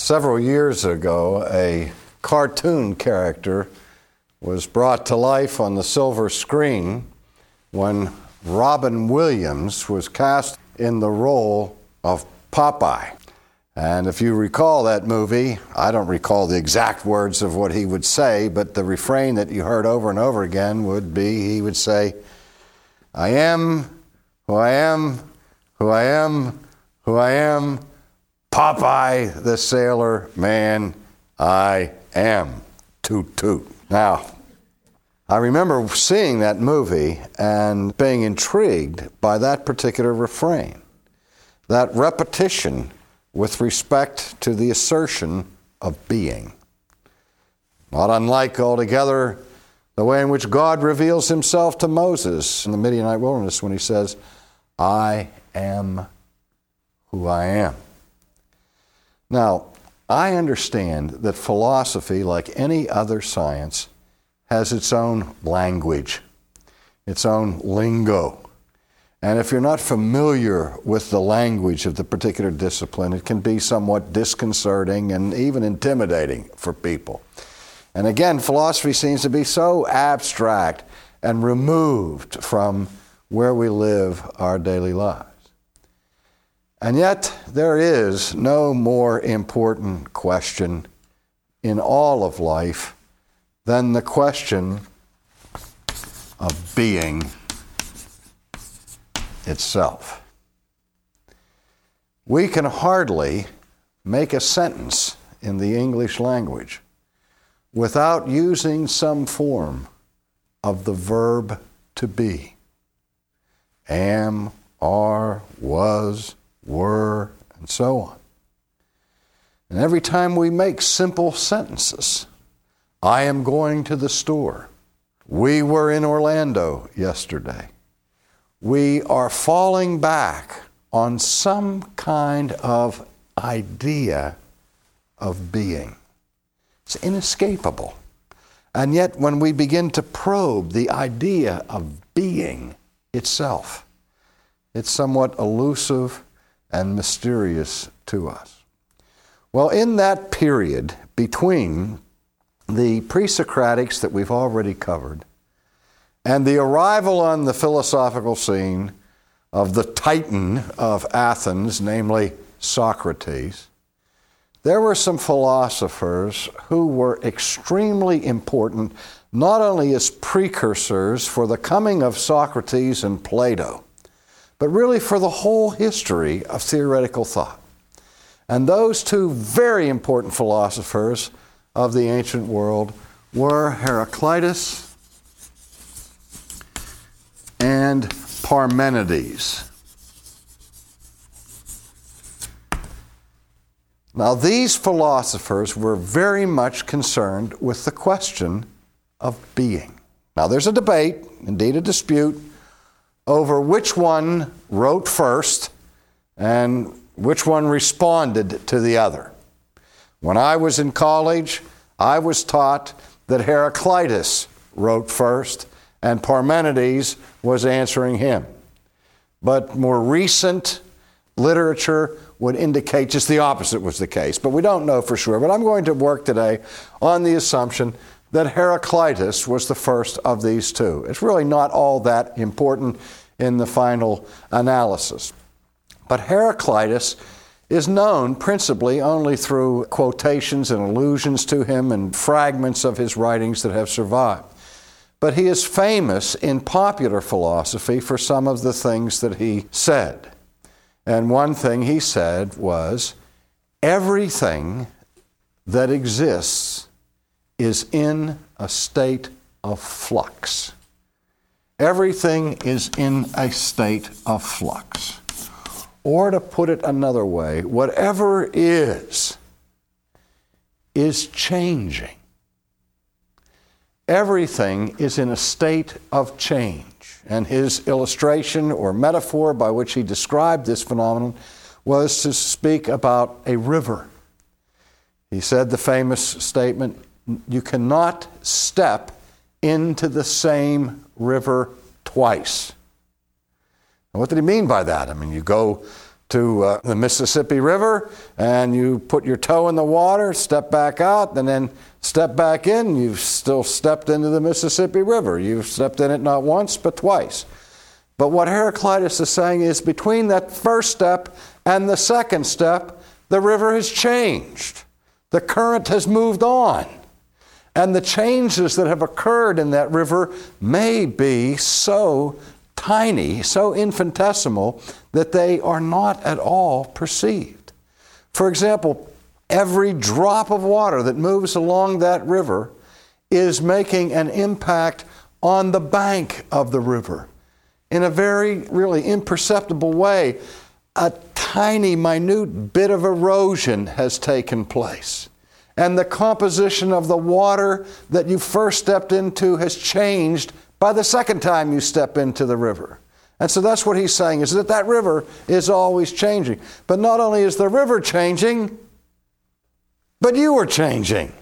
Several years ago, a cartoon character was brought to life on the silver screen when Robin Williams was cast in the role of Popeye. And if you recall that movie, I don't recall the exact words of what he would say, but the refrain that you heard over and over again would be, he would say, I am who I am, who I am, who I am, Popeye the Sailor Man, I am, toot toot. Now, I remember seeing that movie and being intrigued by that particular refrain, that repetition with respect to the assertion of being. Not unlike altogether the way in which God reveals himself to Moses in the Midianite wilderness when he says, I am who I am. Now, I understand that philosophy, like any other science, has its own language, its own lingo. And if you're not familiar with the language of the particular discipline, it can be somewhat disconcerting and even intimidating for people. And again, philosophy seems to be so abstract and removed from where we live our daily lives. And yet, there is no more important question in all of life than the question of being itself. We can hardly make a sentence in the English language without using some form of the verb to be. Am, are, was, were, and so on. And every time we make simple sentences, I am going to the store. We were in Orlando yesterday. We are falling back on some kind of idea of being. It's inescapable. And yet when we begin to probe the idea of being itself, it's somewhat elusive and mysterious to us. Well, in that period between the pre-Socratics that we've already covered, and the arrival on the philosophical scene of the Titan of Athens, namely Socrates, there were some philosophers who were extremely important, not only as precursors for the coming of Socrates and Plato, but really for the whole history of theoretical thought. And those two very important philosophers of the ancient world were Heraclitus and Parmenides. Now, these philosophers were very much concerned with the question of being. Now, there's a debate, indeed a dispute, over which one wrote first and which one responded to the other. When I was in college, I was taught that Heraclitus wrote first and Parmenides was answering him. But more recent literature would indicate just the opposite was the case. But we don't know for sure. But I'm going to work today on the assumption that Heraclitus was the first of these two. It's really not all that important in the final analysis. But Heraclitus is known principally only through quotations and allusions to him and fragments of his writings that have survived. But he is famous in popular philosophy for some of the things that he said. And one thing he said was, everything that exists is in a state of flux. Everything is in a state of flux. Or to put it another way, whatever is changing. Everything is in a state of change. And his illustration or metaphor by which he described this phenomenon was to speak about a river. He said the famous statement, you cannot step into the same river twice. What did he mean by that? I mean, you go to the Mississippi River, and you put your toe in the water, step back out, and then step back in, you've still stepped into the Mississippi River. You've stepped in it not once, but twice. But what Heraclitus is saying is between that first step and the second step, the river has changed. The current has moved on. And the changes that have occurred in that river may be so tiny, so infinitesimal, that they are not at all perceived. For example, every drop of water that moves along that river is making an impact on the bank of the river in a very, really imperceptible way. A tiny, minute bit of erosion has taken place. And the composition of the water that you first stepped into has changed by the second time you step into the river. And so that's what he's saying, is that river is always changing. But not only is the river changing, but you are changing.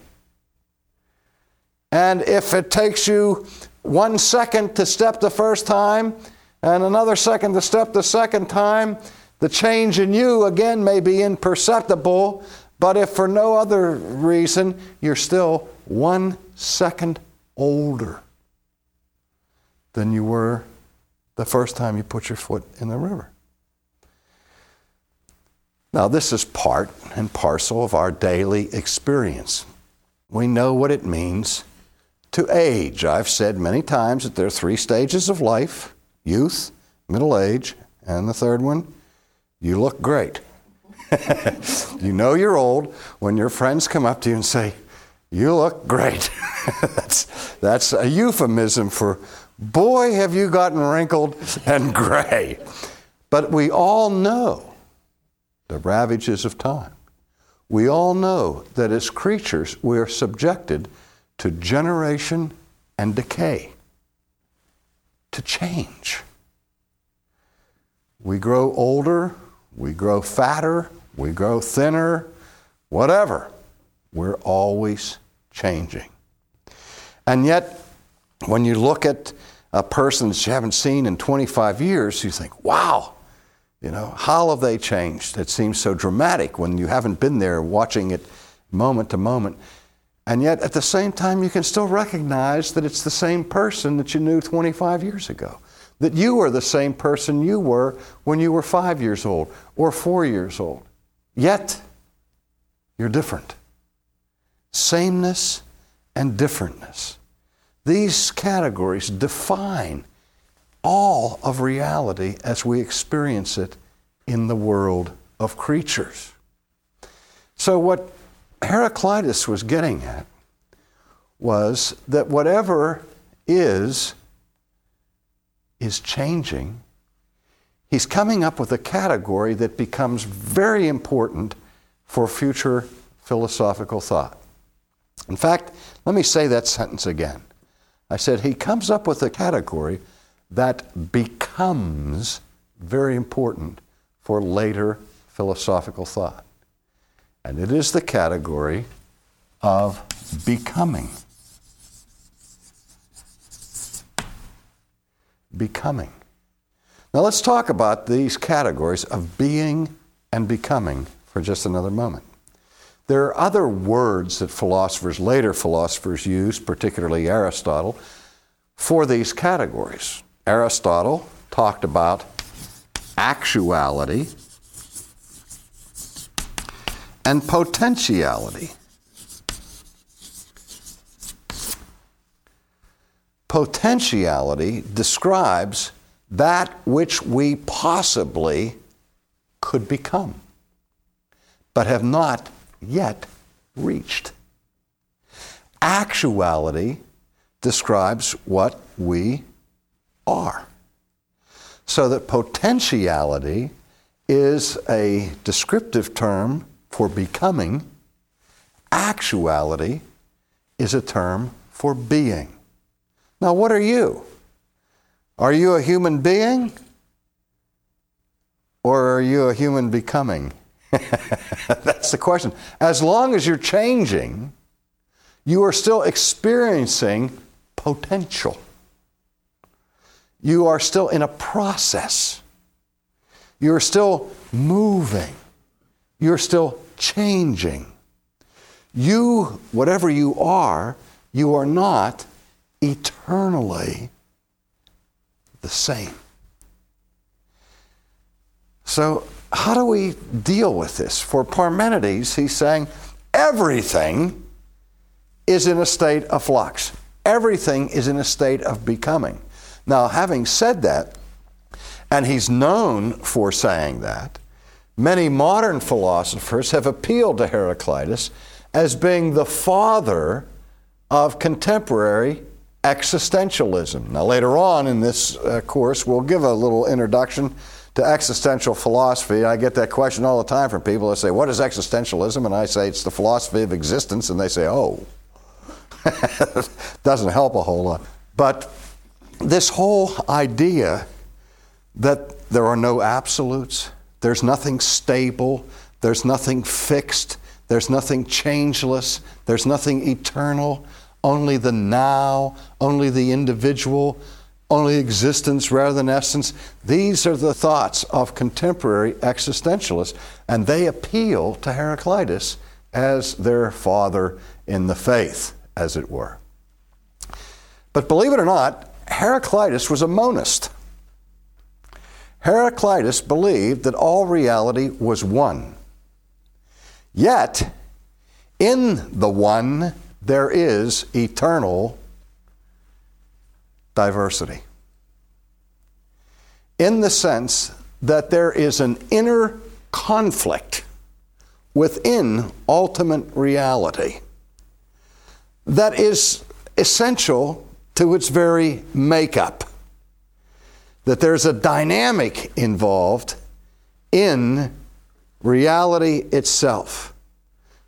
And if it takes you 1 second to step the first time and another second to step the second time, the change in you, again, may be imperceptible, but if for no other reason, you're still 1 second older than you were the first time you put your foot in the river. Now, this is part and parcel of our daily experience. We know what it means to age. I've said many times that there are 3 stages of life: youth, middle age, and the third one, you look great. You know you're old when your friends come up to you and say, "You look great." That's a euphemism for, boy, have you gotten wrinkled and gray. But we all know the ravages of time. We all know that as creatures we are subjected to generation and decay, to change. We grow older, we grow fatter, we grow thinner, whatever. We're always changing. And yet, when you look at a person that you haven't seen in 25 years, you think, wow, you know, how have they changed? It seems so dramatic when you haven't been there watching it moment to moment. And yet, at the same time, you can still recognize that it's the same person that you knew 25 years ago. That you are the same person you were when you were 5 years old or 4 years old. Yet, you're different. Sameness and differentness. These categories define all of reality as we experience it in the world of creatures. So what Heraclitus was getting at was that whatever is changing, he's coming up with a category that becomes very important for future philosophical thought. In fact, let me say that sentence again. I said he comes up with a category that becomes very important for later philosophical thought. And it is the category of becoming. Becoming. Now let's talk about these categories of being and becoming for just another moment. There are other words that later philosophers use, particularly Aristotle, for these categories. Aristotle talked about actuality and potentiality. Potentiality describes that which we possibly could become, but have not yet reached. Actuality describes what we are. So that potentiality is a descriptive term for becoming. Actuality is a term for being. Now, what are you? Are you a human being? Or are you a human becoming? That's the question. As long as you're changing, you are still experiencing potential. You are still in a process. You're still moving. You're still changing. You, whatever you are not eternally the same. So how do we deal with this? For Parmenides, he's saying everything is in a state of flux. Everything is in a state of becoming. Now, having said that, and he's known for saying that, many modern philosophers have appealed to Heraclitus as being the father of contemporary existentialism. Now, later on in this course, we'll give a little introduction to existential philosophy. I get that question all the time from people. They say, what is existentialism? And I say, it's the philosophy of existence. And they say, oh, doesn't help a whole lot. But this whole idea that there are no absolutes, there's nothing stable, there's nothing fixed, there's nothing changeless, there's nothing eternal, only the now, only the individual, only existence rather than essence. These are the thoughts of contemporary existentialists, and they appeal to Heraclitus as their father in the faith, as it were. But believe it or not, Heraclitus was a monist. Heraclitus believed that all reality was one. Yet, in the one, there is eternal diversity. In the sense that there is an inner conflict within ultimate reality that is essential to its very makeup. That there's a dynamic involved in reality itself.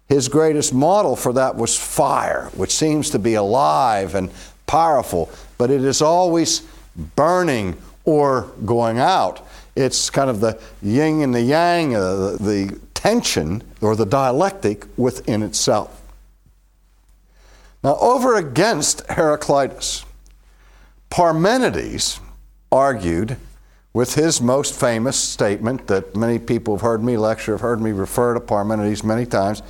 His greatest model for that was fire, which seems to be alive and powerful, but it is always burning or going out. It's kind of the yin and the yang, the tension or the dialectic within itself. Now, over against Heraclitus, Parmenides argued with his most famous statement that many people have heard me lecture, have heard me refer to Parmenides many times.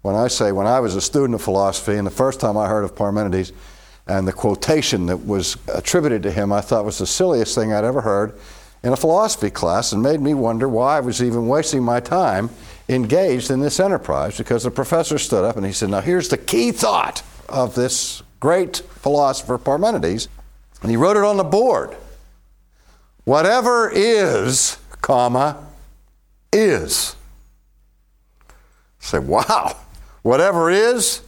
When I say, when I was a student of philosophy, and the first time I heard of Parmenides and the quotation that was attributed to him, I thought was the silliest thing I'd ever heard in a philosophy class, and made me wonder why I was even wasting my time engaged in this enterprise, because the professor stood up and he said, now here's the key thought of this great philosopher Parmenides, and he wrote it on the board. Whatever is, comma, is. Say, wow, whatever is,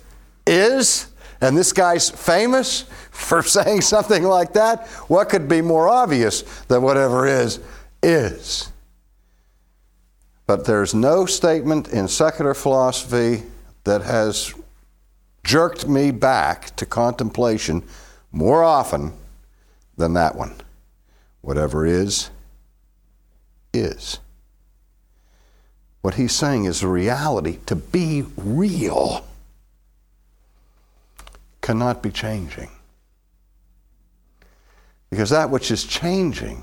and this guy's famous for saying something like that. What could be more obvious than whatever is? But there's no statement in secular philosophy that has jerked me back to contemplation more often than that one. Whatever is. What he's saying is the reality, to be real, cannot be changing. Because that which is changing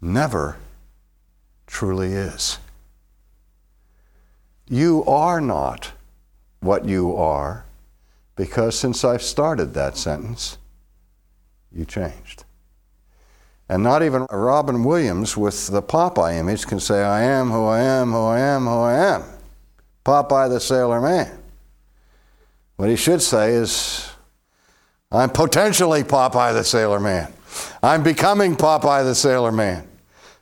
never truly is. You are not what you are, because since I've started that sentence, you changed. And not even Robin Williams with the Popeye image can say, I am who I am, who I am, who I am. Popeye the Sailor Man. What he should say is, I'm potentially Popeye the Sailor Man. I'm becoming Popeye the Sailor Man.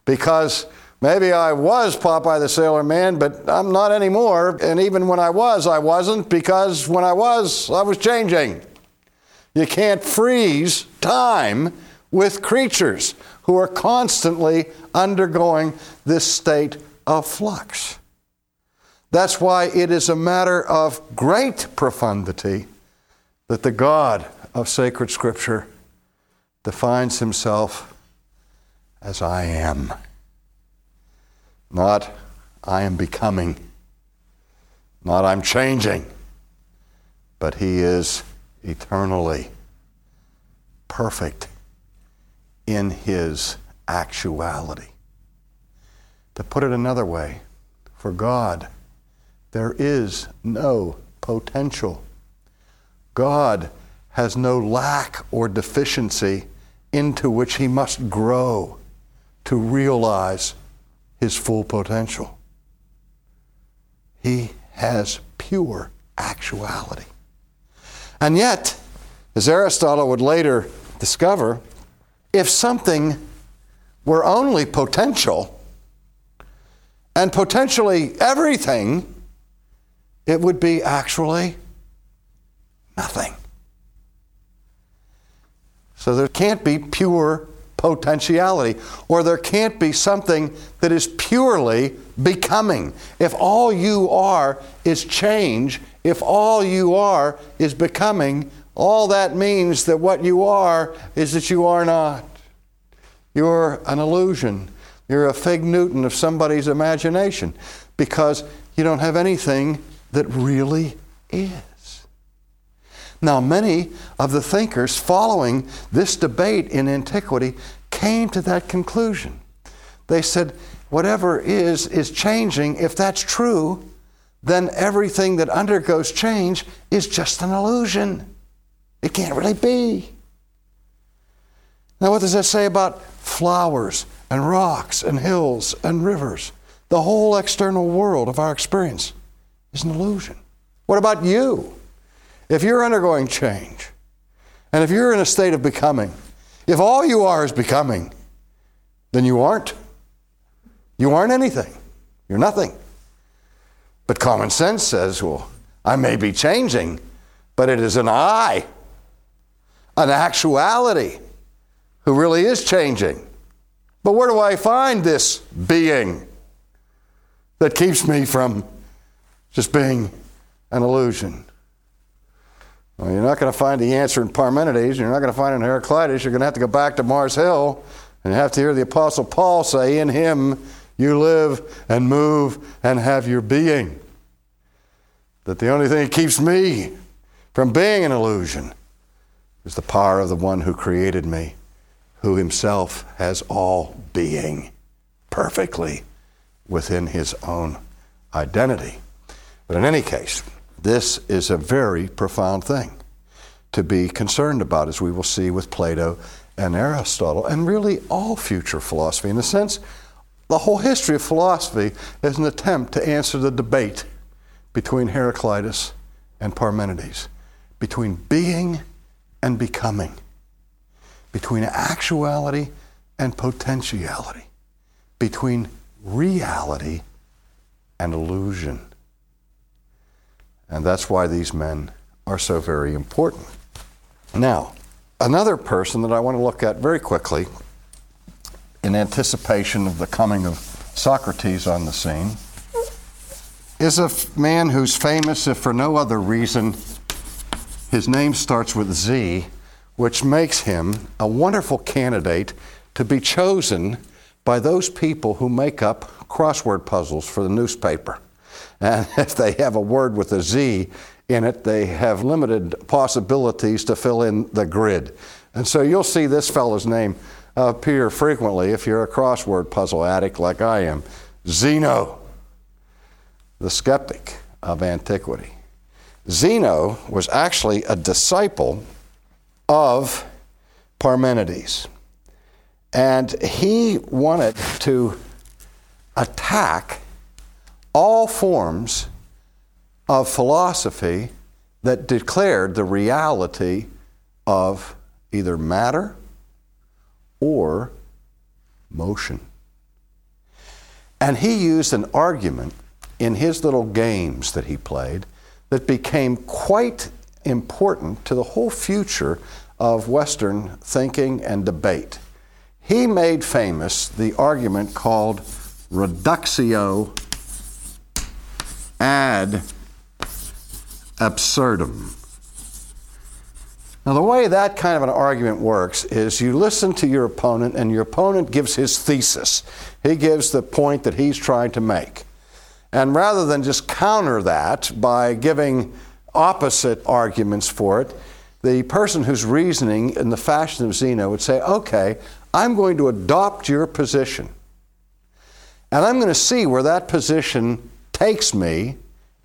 Because maybe I was Popeye the Sailor Man, but I'm not anymore. And even when I wasn't, because when I was changing. You can't freeze time with creatures who are constantly undergoing this state of flux. That's why it is a matter of great profundity that the God of sacred scripture defines himself as I am. Not I am becoming, not I'm changing, but he is eternally perfect in his actuality. To put it another way, for God, there is no potential. God has no lack or deficiency into which he must grow to realize his full potential. He has pure actuality. And yet, as Aristotle would later discover, if something were only potential, and potentially everything, it would be actually nothing. So there can't be pure potentiality, or there can't be something that is purely becoming. If all you are is change, if all you are is becoming, all that means that what you are is that you are not. You're an illusion. You're a fig Newton of somebody's imagination because you don't have anything that really is. Now, many of the thinkers following this debate in antiquity came to that conclusion. They said, whatever is changing. If that's true, then everything that undergoes change is just an illusion. It can't really be. Now, what does that say about flowers and rocks and hills and rivers? The whole external world of our experience is an illusion. What about you? If you're undergoing change, and if you're in a state of becoming, if all you are is becoming, then you aren't. You aren't anything. You're nothing. But common sense says, well, I may be changing, but it is an I, an actuality, who really is changing. But where do I find this being that keeps me from just being an illusion? Well, you're not going to find the answer in Parmenides. You're not going to find it in Heraclitus. You're going to have to go back to Mars Hill and have to hear the Apostle Paul say, in him you live and move and have your being. That the only thing that keeps me from being an illusion is the power of the one who created me, who himself has all being perfectly within his own identity. But in any case, this is a very profound thing to be concerned about, as we will see with Plato and Aristotle, and really all future philosophy. In a sense, the whole history of philosophy is an attempt to answer the debate between Heraclitus and Parmenides, between being and becoming, between actuality and potentiality, between reality and illusion. And that's why these men are so very important. Now, another person that I want to look at very quickly in anticipation of the coming of Socrates on the scene is a man who's famous, if for no other reason, his name starts with Z, which makes him a wonderful candidate to be chosen by those people who make up crossword puzzles for the newspaper. And if they have a word with a Z in it, they have limited possibilities to fill in the grid. And so you'll see this fellow's name appear frequently if you're a crossword puzzle addict like I am. Zeno, the skeptic of antiquity. Zeno was actually a disciple of Parmenides. And he wanted to attack all forms of philosophy that declared the reality of either matter or motion. And he used an argument in his little games that he played that became quite important to the whole future of Western thinking and debate. He made famous the argument called reductio ad absurdum. Now, the way that kind of an argument works is you listen to your opponent, and your opponent gives his thesis. He gives the point that he's trying to make. And rather than just counter that by giving opposite arguments for it, the person who's reasoning in the fashion of Zeno would say, okay, I'm going to adopt your position, And I'm going to see where that position takes me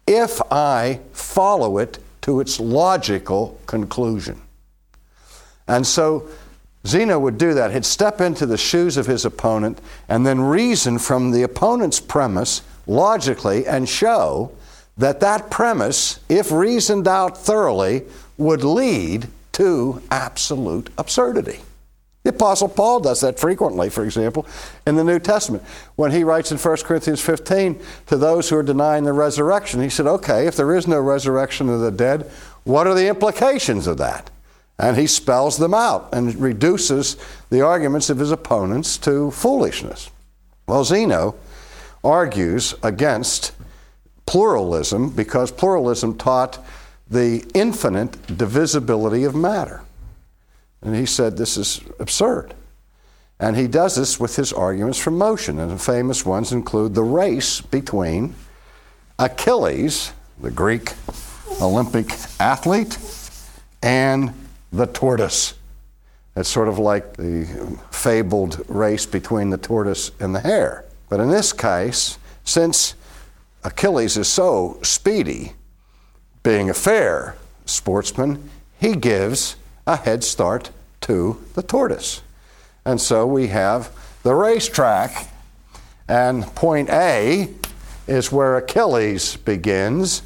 if I follow it to its logical conclusion. And so Zeno would do that. He'd step into the shoes of his opponent and then reason from the opponent's premise logically and show that that premise, if reasoned out thoroughly, would lead to absolute absurdity. The Apostle Paul does that frequently, for example, in the New Testament. When he writes in 1 Corinthians 15 to those who are denying the resurrection, he said, okay, if there is no resurrection of the dead, what are the implications of that? And he spells them out and reduces the arguments of his opponents to foolishness. Well, Zeno argues against pluralism because pluralism taught the infinite divisibility of matter. And he said this is absurd. And he does this with his arguments from motion. And the famous ones include the race between Achilles, the Greek Olympic athlete, and the tortoise. It's sort of like the fabled race between the tortoise and the hare. But in this case, since Achilles is so speedy, being a fair sportsman, he gives a head start to the tortoise. And so we have the racetrack, and point A is where Achilles begins,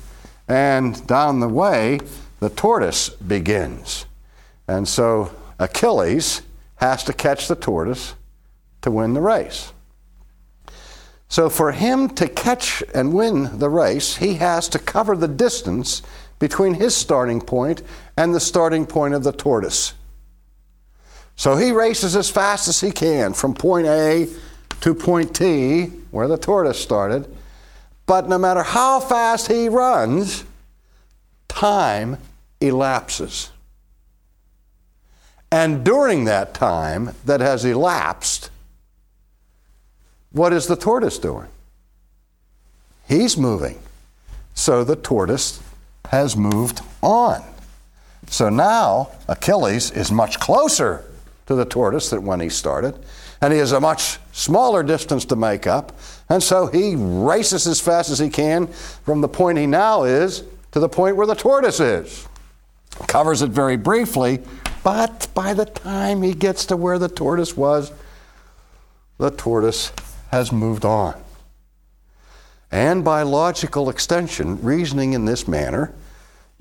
and down the way, the tortoise begins. And so Achilles has to catch the tortoise to win the race. So for him to catch and win the race, he has to cover the distance between his starting point and the starting point of the tortoise. So he races as fast as he can from point A to point T, where the tortoise started. But no matter how fast he runs, time elapses. And during that time that has elapsed, what is the tortoise doing? He's moving. So the tortoise has moved on. So now Achilles is much closer to the tortoise than when he started, and he has a much smaller distance to make up, and so he races as fast as he can from the point he now is to the point where the tortoise is. Covers it very briefly, but by the time he gets to where the tortoise was, the tortoise has moved on. And by logical extension, reasoning in this manner,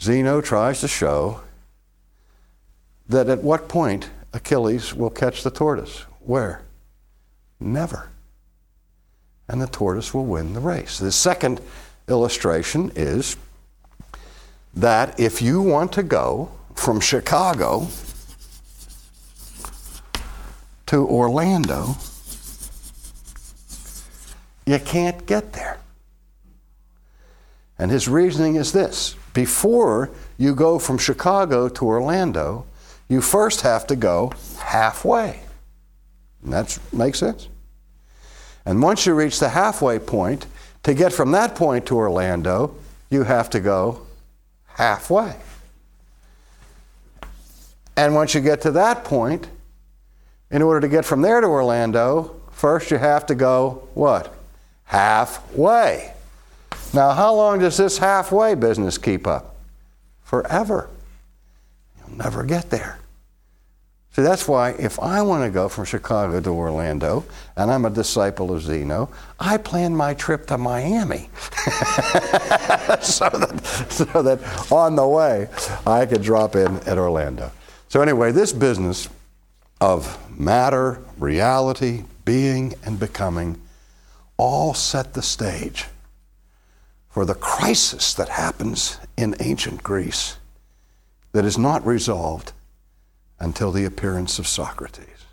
Zeno tries to show that at what point Achilles will catch the tortoise. Where? Never. And the tortoise will win the race. The second illustration is that if you want to go from Chicago to Orlando, you can't get there. And his reasoning is this: before you go from Chicago to Orlando, you first have to go halfway. And that makes sense. And once you reach the halfway point, to get from that point to Orlando, you have to go halfway. And once you get to that point, in order to get from there to Orlando, first you have to go what? Halfway. Now, how long does this halfway business keep up? Forever. You'll never get there. See, that's why if I want to go from Chicago to Orlando, and I'm a disciple of Zeno, I plan my trip to Miami so that on the way I could drop in at Orlando. So anyway, this business of matter, reality, being, and becoming all set the stage for the crisis that happens in ancient Greece that is not resolved until the appearance of Socrates.